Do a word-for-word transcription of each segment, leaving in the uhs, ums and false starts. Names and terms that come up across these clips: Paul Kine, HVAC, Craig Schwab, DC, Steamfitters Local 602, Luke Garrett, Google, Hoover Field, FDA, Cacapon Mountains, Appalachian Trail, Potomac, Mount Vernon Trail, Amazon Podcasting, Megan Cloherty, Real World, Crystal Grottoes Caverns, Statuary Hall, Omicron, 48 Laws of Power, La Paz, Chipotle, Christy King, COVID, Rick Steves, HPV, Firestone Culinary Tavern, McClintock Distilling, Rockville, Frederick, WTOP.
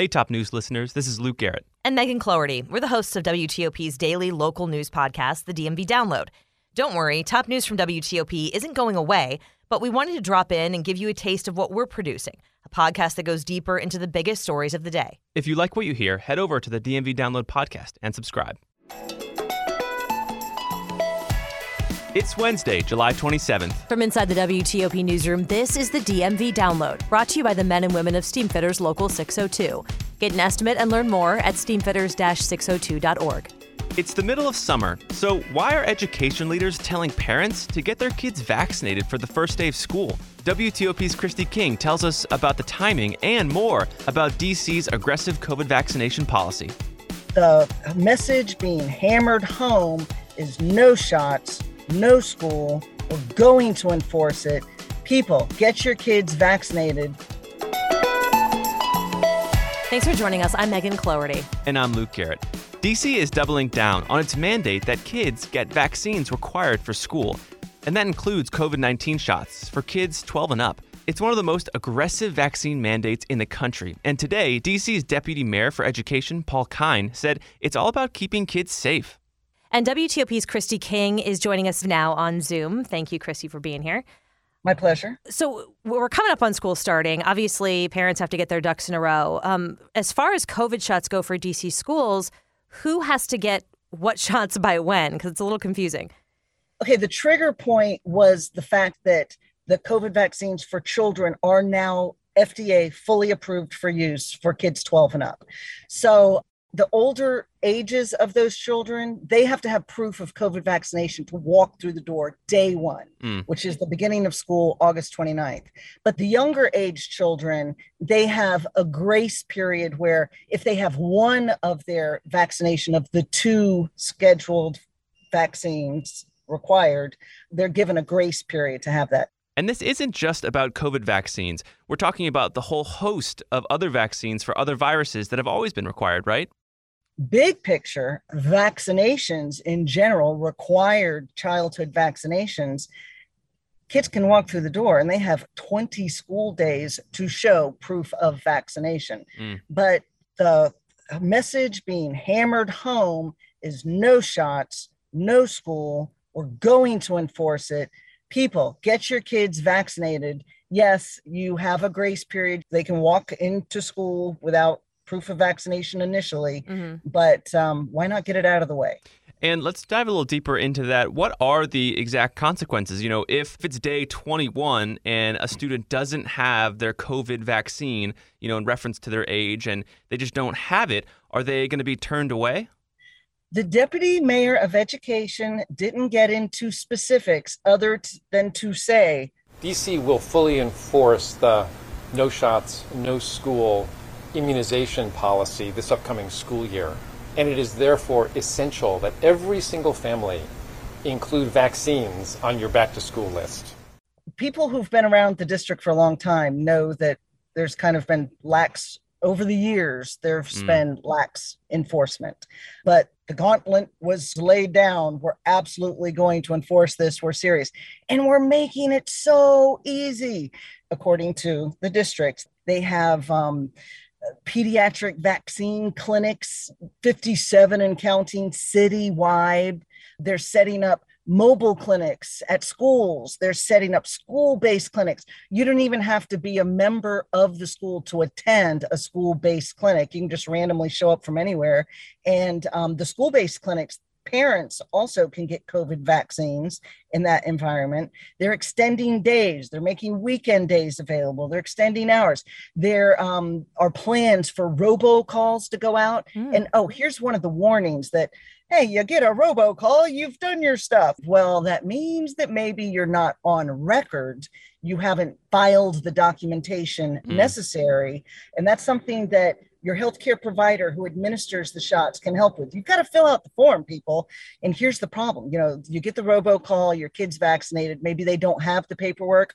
Hey, Top News listeners, this is Luke Garrett. And Megan Cloherty. We're the hosts of W T O P's daily local news podcast, The D M V Download. Don't worry, Top News from W T O P isn't going away, but we wanted to drop in and give you a taste of what we're producing, a podcast that goes deeper into the biggest stories of the day. If you like what you hear, head over to the D M V Download podcast and subscribe. It's Wednesday, July twenty-seventh. From inside the W T O P newsroom, this is the D M V Download, brought to you by the men and women of Steamfitters Local six oh two. Get an estimate and learn more at steamfitters dash six oh two dot org. It's the middle of summer, so why are education leaders telling parents to get their kids vaccinated for the first day of school? W T O P's Christy King tells us about the timing and more about D C's aggressive COVID vaccination policy. The message being hammered home is no shots, no school. We're going to enforce it. People, get your kids vaccinated. Thanks for joining us. I'm Megan Cloherty. And I'm Luke Garrett. D C is doubling down on its mandate that kids get vaccines required for school. And that includes COVID nineteen shots for kids twelve and up. It's one of the most aggressive vaccine mandates in the country. And today, D C's Deputy Mayor for Education, Paul Kine, said it's all about keeping kids safe. And W T O P's Christy King is joining us now on Zoom. Thank you, Christy, for being here. My pleasure. So we're coming up on school starting. Obviously, parents have to get their ducks in a row. Um, as far as COVID shots go for D C schools, who has to get what shots by when? Because it's a little confusing. Okay, the trigger point was the fact that the COVID vaccines for children are now F D A fully approved for use for kids twelve and up. So the older ages of those children, they have to have proof of COVID vaccination to walk through the door day one, mm. which is the beginning of school, August twenty-ninth. But the younger age children, they have a grace period where if they have one of their vaccination of the two scheduled vaccines required, they're given a grace period to have that. And this isn't just about COVID vaccines. We're talking about the whole host of other vaccines for other viruses that have always been required, right? Big picture, vaccinations in general, required childhood vaccinations, kids can walk through the door and they have twenty school days to show proof of vaccination. Mm. But the message being hammered home is no shots, no school, we're going to enforce it. People, get your kids vaccinated. Yes, you have a grace period. They can walk into school without proof of vaccination initially, mm-hmm. but um, why not get it out of the way? And let's dive a little deeper into that. What are the exact consequences? You know, if it's day twenty-one and a student doesn't have their COVID vaccine, you know, in reference to their age, and they just don't have it, are they going to be turned away? The Deputy Mayor of Education didn't get into specifics other t- than to say, D C will fully enforce the no shots, no school immunization policy this upcoming school year. And it is therefore essential that every single family include vaccines on your back to school list. People who've been around the district for a long time know that there's kind of been lax over the years, there's mm. been lax enforcement, but the gauntlet was laid down. We're absolutely going to enforce this. We're serious. And we're making it so easy. According to the districts, they have um, pediatric vaccine clinics, fifty-seven and counting citywide. They're setting up mobile clinics at schools. They're setting up school-based clinics. You don't even have to be a member of the school to attend a school-based clinic. You can just randomly show up from anywhere. And um, the school-based clinics, parents also can get COVID vaccines in that environment. They're extending days. They're making weekend days available. They're extending hours. There um, are plans for robocalls to go out. Mm. And oh, here's one of the warnings that, hey, you get a robocall, you've done your stuff. Well, that means that maybe you're not on record. You haven't filed the documentation mm. necessary. And that's something that your healthcare provider who administers the shots can help with. You've got to fill out the form, people. And here's the problem. You know, you get the robocall, your kid's vaccinated. Maybe they don't have the paperwork.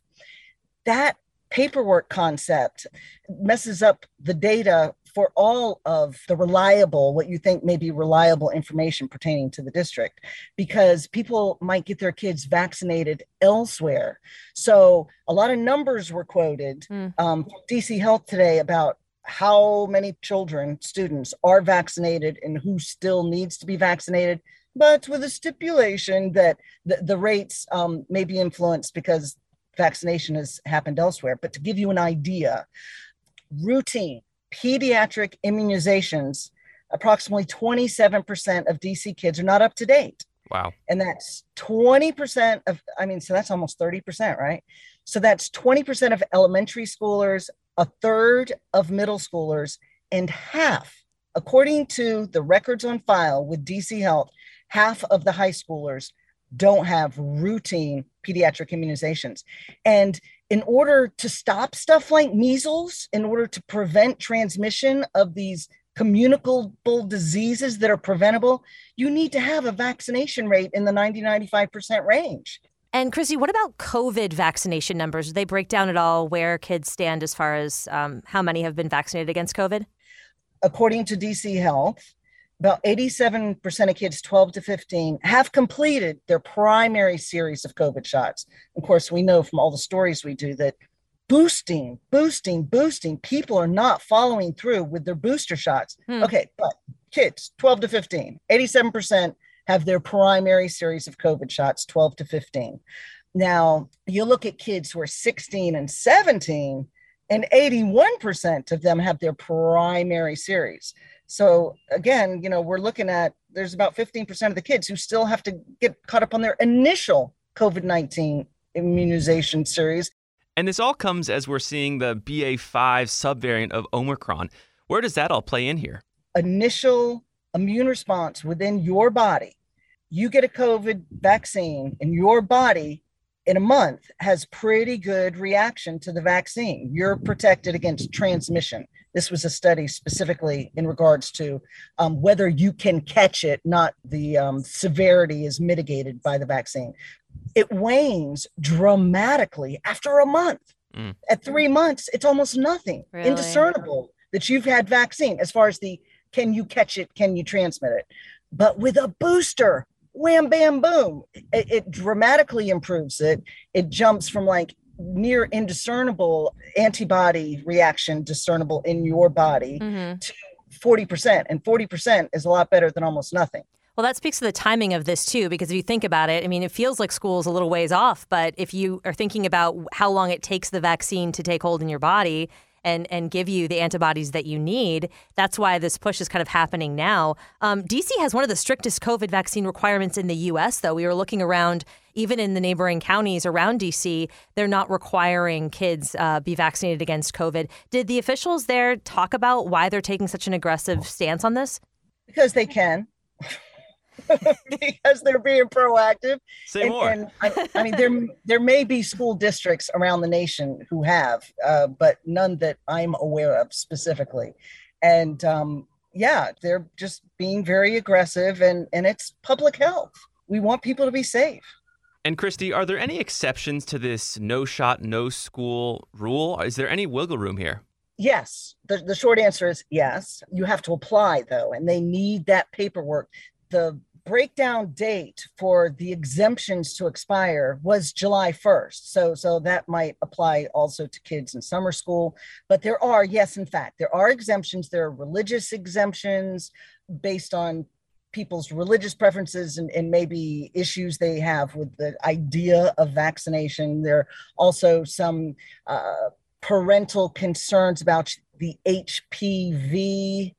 That paperwork concept messes up the data for all of the reliable, what you think may be reliable information pertaining to the district, because people might get their kids vaccinated elsewhere. So a lot of numbers were quoted. Mm. Um, D C Health today about how many children, students are vaccinated and who still needs to be vaccinated, but with a stipulation that the, the rates um, may be influenced because vaccination has happened elsewhere. But to give you an idea, routine pediatric immunizations, approximately twenty-seven percent of D C kids are not up to date. Wow. And that's twenty percent of, I mean, so that's almost thirty percent, right? So that's twenty percent of elementary schoolers, a third of middle schoolers, and half, according to the records on file with D C Health, half of the high schoolers don't have routine pediatric immunizations. And in order to stop stuff like measles, in order to prevent transmission of these communicable diseases that are preventable, you need to have a vaccination rate in the ninety to ninety-five percent range. And Christy, what about COVID vaccination numbers? Do they break down at all where kids stand as far as um, how many have been vaccinated against COVID? According to D C Health, about eighty-seven percent of kids twelve to fifteen have completed their primary series of COVID shots. Of course, we know from all the stories we do that boosting, boosting, boosting, people are not following through with their booster shots. Hmm. Okay, but kids, twelve to fifteen, eighty-seven percent have their primary series of COVID shots, twelve to fifteen. Now, you look at kids who are sixteen and seventeen, and eighty-one percent of them have their primary series. So again, you know, we're looking at, there's about fifteen percent of the kids who still have to get caught up on their initial COVID nineteen immunization series. And this all comes as we're seeing the B A five subvariant of Omicron. Where does that all play in here? Initial immune response within your body. You get a COVID vaccine and your body in a month has pretty good reaction to the vaccine. You're protected against transmission. This was a study specifically in regards to um, whether you can catch it, not the um, severity is mitigated by the vaccine. It wanes dramatically after a month. Mm. At three months, it's almost nothing. Really? Indiscernible that you've had vaccine as far as the, can you catch it? Can you transmit it? But with a booster, wham, bam, boom, it, it dramatically improves it. It jumps from like near indiscernible antibody reaction discernible in your body mm-hmm. to forty percent. And forty percent is a lot better than almost nothing. Well, that speaks to the timing of this, too, because if you think about it, I mean, it feels like school's a little ways off. But if you are thinking about how long it takes the vaccine to take hold in your body and, and give you the antibodies that you need, that's why this push is kind of happening now. Um, D C has one of the strictest COVID vaccine requirements in the U S, though. We were looking around, even in the neighboring counties around D C, they're not requiring kids uh, be vaccinated against COVID. Did the officials there talk about why they're taking such an aggressive stance on this? Because they can. Because they're being proactive. Say and, more. And I, I mean, there there may be school districts around the nation who have, uh, but none that I'm aware of specifically. And um, yeah, they're just being very aggressive, and, and it's public health. We want people to be safe. And Christy, are there any exceptions to this no shot, no school rule? Is there any wiggle room here? Yes. The, the short answer is yes. You have to apply, though, and they need that paperwork. The breakdown date for the exemptions to expire was July first. So, so that might apply also to kids in summer school. But there are, yes, in fact, there are exemptions. There are religious exemptions based on people's religious preferences and, and maybe issues they have with the idea of vaccination. There are also some uh, parental concerns about the H P V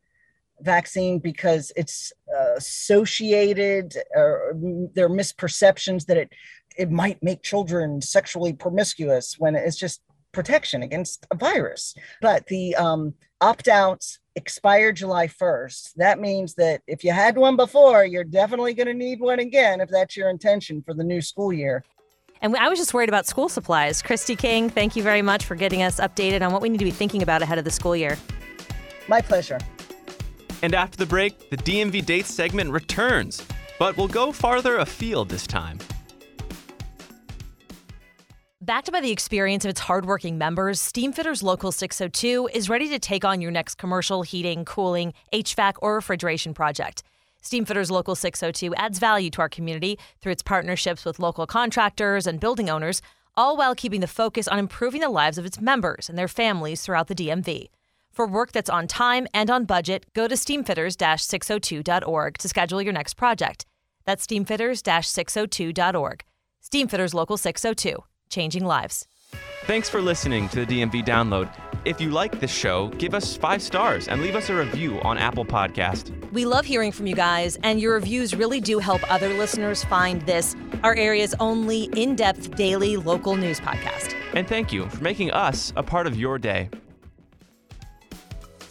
vaccine because it's uh, associated, or there are misperceptions that it it might make children sexually promiscuous when it's just protection against a virus. But the um, opt-outs expire July first. That means that if you had one before, you're definitely going to need one again if that's your intention for the new school year. And I was just worried about school supplies. Christy King, thank you very much for getting us updated on what we need to be thinking about ahead of the school year. My pleasure. And after the break, the D M V Dates segment returns, but we'll go farther afield this time. Backed by the experience of its hardworking members, Steamfitters Local six oh two is ready to take on your next commercial, heating, cooling, H V A C, or refrigeration project. Steamfitters Local six oh two adds value to our community through its partnerships with local contractors and building owners, all while keeping the focus on improving the lives of its members and their families throughout the D M V. For work that's on time and on budget, go to steamfitters dash six oh two dot org to schedule your next project. That's steamfitters dash six oh two dot org. Steamfitters Local six oh two, changing lives. Thanks for listening to the D M V Download. If you like this show, give us five stars and leave us a review on Apple Podcast. We love hearing from you guys, and your reviews really do help other listeners find this, our area's only in-depth daily local news podcast. And thank you for making us a part of your day.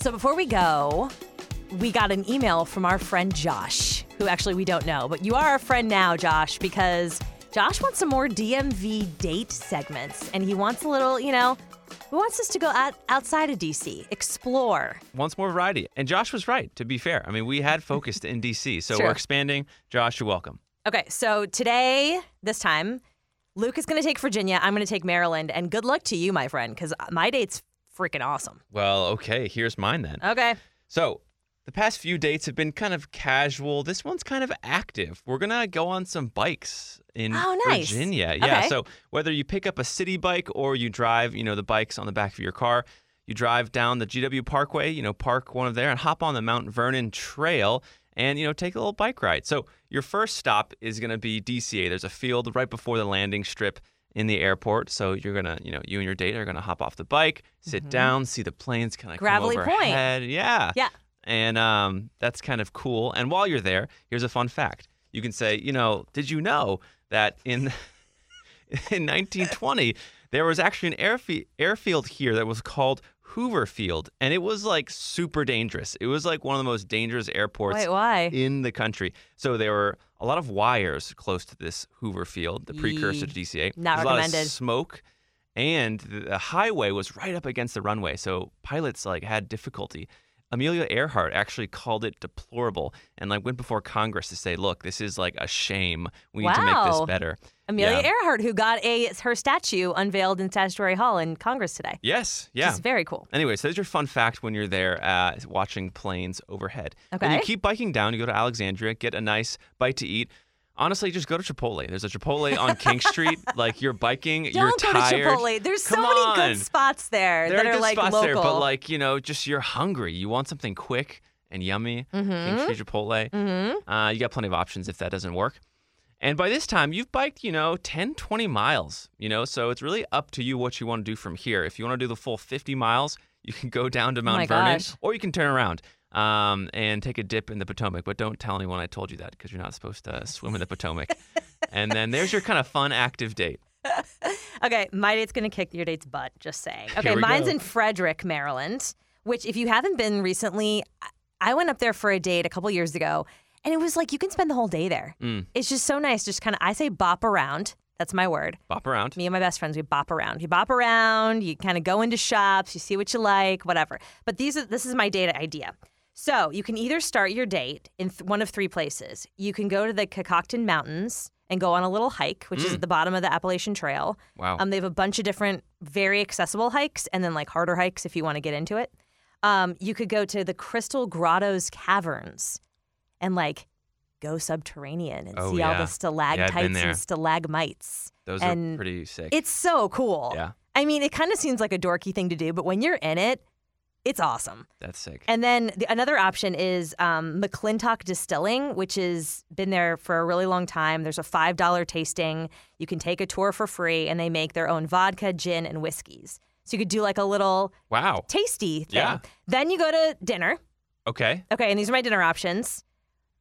So before we go, we got an email from our friend Josh, who actually we don't know, but you are our friend now, Josh, because Josh wants some more D M V date segments, and he wants a little, you know, he wants us to go out, outside of D C, explore. Wants more variety. And Josh was right, to be fair. I mean, we had focused in D C, so sure. We're expanding. Josh, you're welcome. Okay, so today, this time, Luke is going to take Virginia, I'm going to take Maryland, and good luck to you, my friend, because my date's freaking awesome. Well, okay, here's mine then. Okay. So the past few dates have been kind of casual. This one's kind of active. We're going to go on some bikes in oh, nice. Virginia. Yeah, okay. So whether you pick up a city bike or you drive, you know, the bikes on the back of your car, you drive down the G W Parkway, you know, park one of there and hop on the Mount Vernon Trail and, you know, take a little bike ride. So your first stop is going to be D C A. There's a field right before the landing strip in the airport. So you're going to, you know, you and your date are going to hop off the bike, sit mm-hmm. down, see the planes kind of come overhead. Point. Yeah. Yeah. And um, that's kind of cool. And while you're there, here's a fun fact. You can say, you know, did you know that in in nineteen twenty, there was actually an airf- airfield here that was called Hoover Field. And it was like super dangerous. It was like one of the most dangerous airports Wait, why? in the country. So there were a lot of wires close to this Hoover Field, the precursor to D C A. Not recommended. There's a lot of smoke. And the highway was right up against the runway. So pilots like had difficulty. Amelia Earhart actually called it deplorable and like went before Congress to say, look, this is like a shame. We wow. need to make this better. Amelia yeah. Earhart, who got a her statue unveiled in Statuary Hall in Congress today. Yes. Yeah. Which is very cool. Anyway, so there's your fun fact when you're there uh, watching planes overhead. Okay. And you keep biking down. You go to Alexandria, get a nice bite to eat. Honestly, just go to Chipotle. There's a Chipotle on King Street. Like, you're biking, Don't you're tired. Don't go to Chipotle. There's Come so on. many good spots there, there that are, are good like, spots local. There, but, like, you know, just you're hungry. You want something quick and yummy. Mm-hmm. King Street Chipotle. Mm-hmm. Uh, you got plenty of options if that doesn't work. And by this time, you've biked, you know, ten, twenty miles, you know, so it's really up to you what you want to do from here. If you want to do the full fifty miles, you can go down to Mount oh Vernon, gosh. or you can turn around. Um, and take a dip in the Potomac. But don't tell anyone I told you that because you're not supposed to swim in the Potomac. And then there's your kind of fun, active date. Okay, my date's going to kick your date's butt, just saying. Okay, mine's go. in Frederick, Maryland, which if you haven't been recently, I went up there for a date a couple years ago. And it was like you can spend the whole day there. Mm. It's just so nice. Just kind of, I say bop around. That's my word. Bop around. Me and my best friends, we bop around. You bop around, you kind of go into shops, you see what you like, whatever. But these are, this is my date idea. So you can either start your date in th- one of three places. You can go to the Cacapon Mountains and go on a little hike, which mm. is at the bottom of the Appalachian Trail. Wow. Um, they have a bunch of different very accessible hikes and then like harder hikes if you want to get into it. Um, you could go to the Crystal Grottoes Caverns and like go subterranean and oh, see yeah. all the stalactites yeah, and stalagmites. Those and are pretty sick. It's so cool. Yeah. I mean, it kind of seems like a dorky thing to do, but when you're in it, it's awesome. That's sick. And then the, another option is um, McClintock Distilling, which has been there for a really long time. There's a five dollar tasting. You can take a tour for free, and they make their own vodka, gin, and whiskeys. So you could do like a little wow. tasty thing. Yeah. Then you go to dinner. Okay. Okay, and these are my dinner options.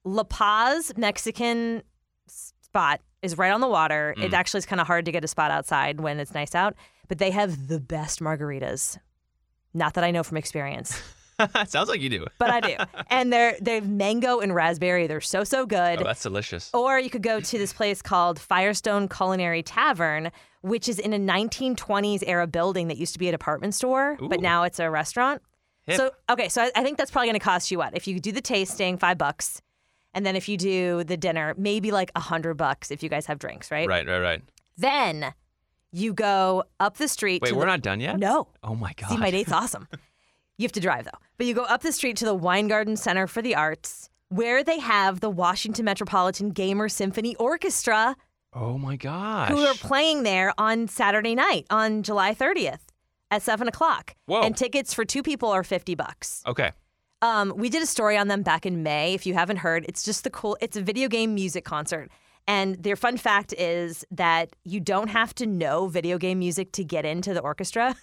La Paz Mexican spot is right on the water. Mm. It actually is kind of hard to get a spot outside when it's nice out, but they have the best margaritas. Not that I know from experience. Sounds like you do. But I do. And they're, they have mango and raspberry. They're so, so good. Oh, that's delicious. Or you could go to this place called Firestone Culinary Tavern, which is in a nineteen twenties era building that used to be a department store, Ooh. but now it's a restaurant. Hip. So, okay, so I, I think that's probably going to cost you what? If you do the tasting, five bucks. And then if you do the dinner, maybe like a hundred bucks if you guys have drinks, right? Right, right, right. Then you go up the street. Wait, to we're the, not done yet? No. Oh, my God. See, my date's awesome. You have to drive, though. But you go up the street to the Wine Garden Center for the Arts, where they have the Washington Metropolitan Gamer Symphony Orchestra. Oh, my gosh. Who are playing there on Saturday night on July thirtieth. at seven o'clock. Whoa. And tickets for two people are fifty bucks. Okay. Um, we did a story on them back in May. If you haven't heard, it's just the cool, it's a video game music concert. And their fun fact is that you don't have to know video game music to get into the orchestra.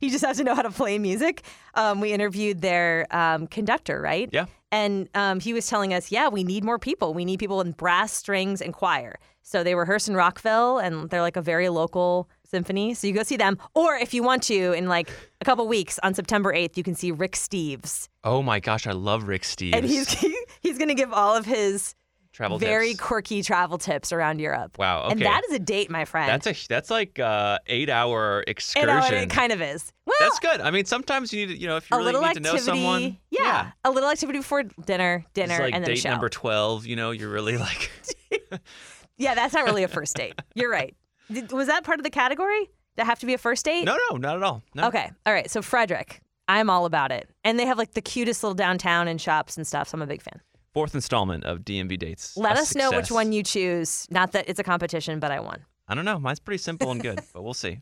You just have to know how to play music. Um, we interviewed their um, conductor, right? Yeah. And um, he was telling us, yeah, we need more people. We need people in brass, strings, and choir. So they rehearse in Rockville, and they're like a very local symphony. So you go see them. Or if you want to, in like a couple weeks, on September eighth, you can see Rick Steves. Oh, my gosh. I love Rick Steves. And he's, he, he's going to give all of his... Travel Very tips. quirky travel tips around Europe. Wow, okay. And that is a date, my friend. That's a that's like uh eight-hour excursion. Eight hour, it kind of is. Well, that's good. I mean, sometimes you need to, you know, if you really need activity, to know someone. Yeah, yeah, a little activity before dinner, dinner, it's like and then date a show. number twelve, you know, you're really like... Yeah, that's not really a first date. You're right. Did, was that part of the category? That have to be a first date? No, no, not at all. No. Okay, all right, so Frederick, I'm all about it. And they have like the cutest little downtown and shops and stuff, so I'm a big fan. Fourth installment of D M V Dates. Let us know which one you choose. Not that it's a competition, but I won. I don't know. Mine's pretty simple and good, but we'll see.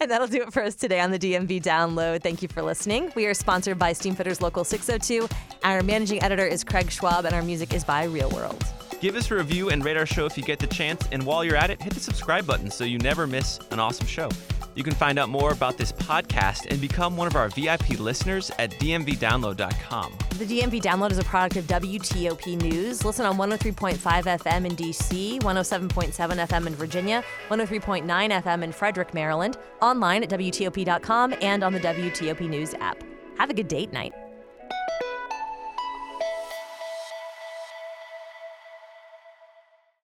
And that'll do it for us today on the D M V Download. Thank you for listening. We are sponsored by Steamfitters Local six oh two. Our managing editor is Craig Schwab, and our music is by Real World. Give us a review and rate our show if you get the chance. And while you're at it, hit the subscribe button so you never miss an awesome show. You can find out more about this podcast and become one of our V I P listeners at d m v download dot com. The D M V Download is a product of W T O P News. Listen on one oh three point five F M in D C, one oh seven point seven F M in Virginia, one oh three point nine F M in Frederick, Maryland, online at W T O P dot com and on the W T O P News app. Have a good date night.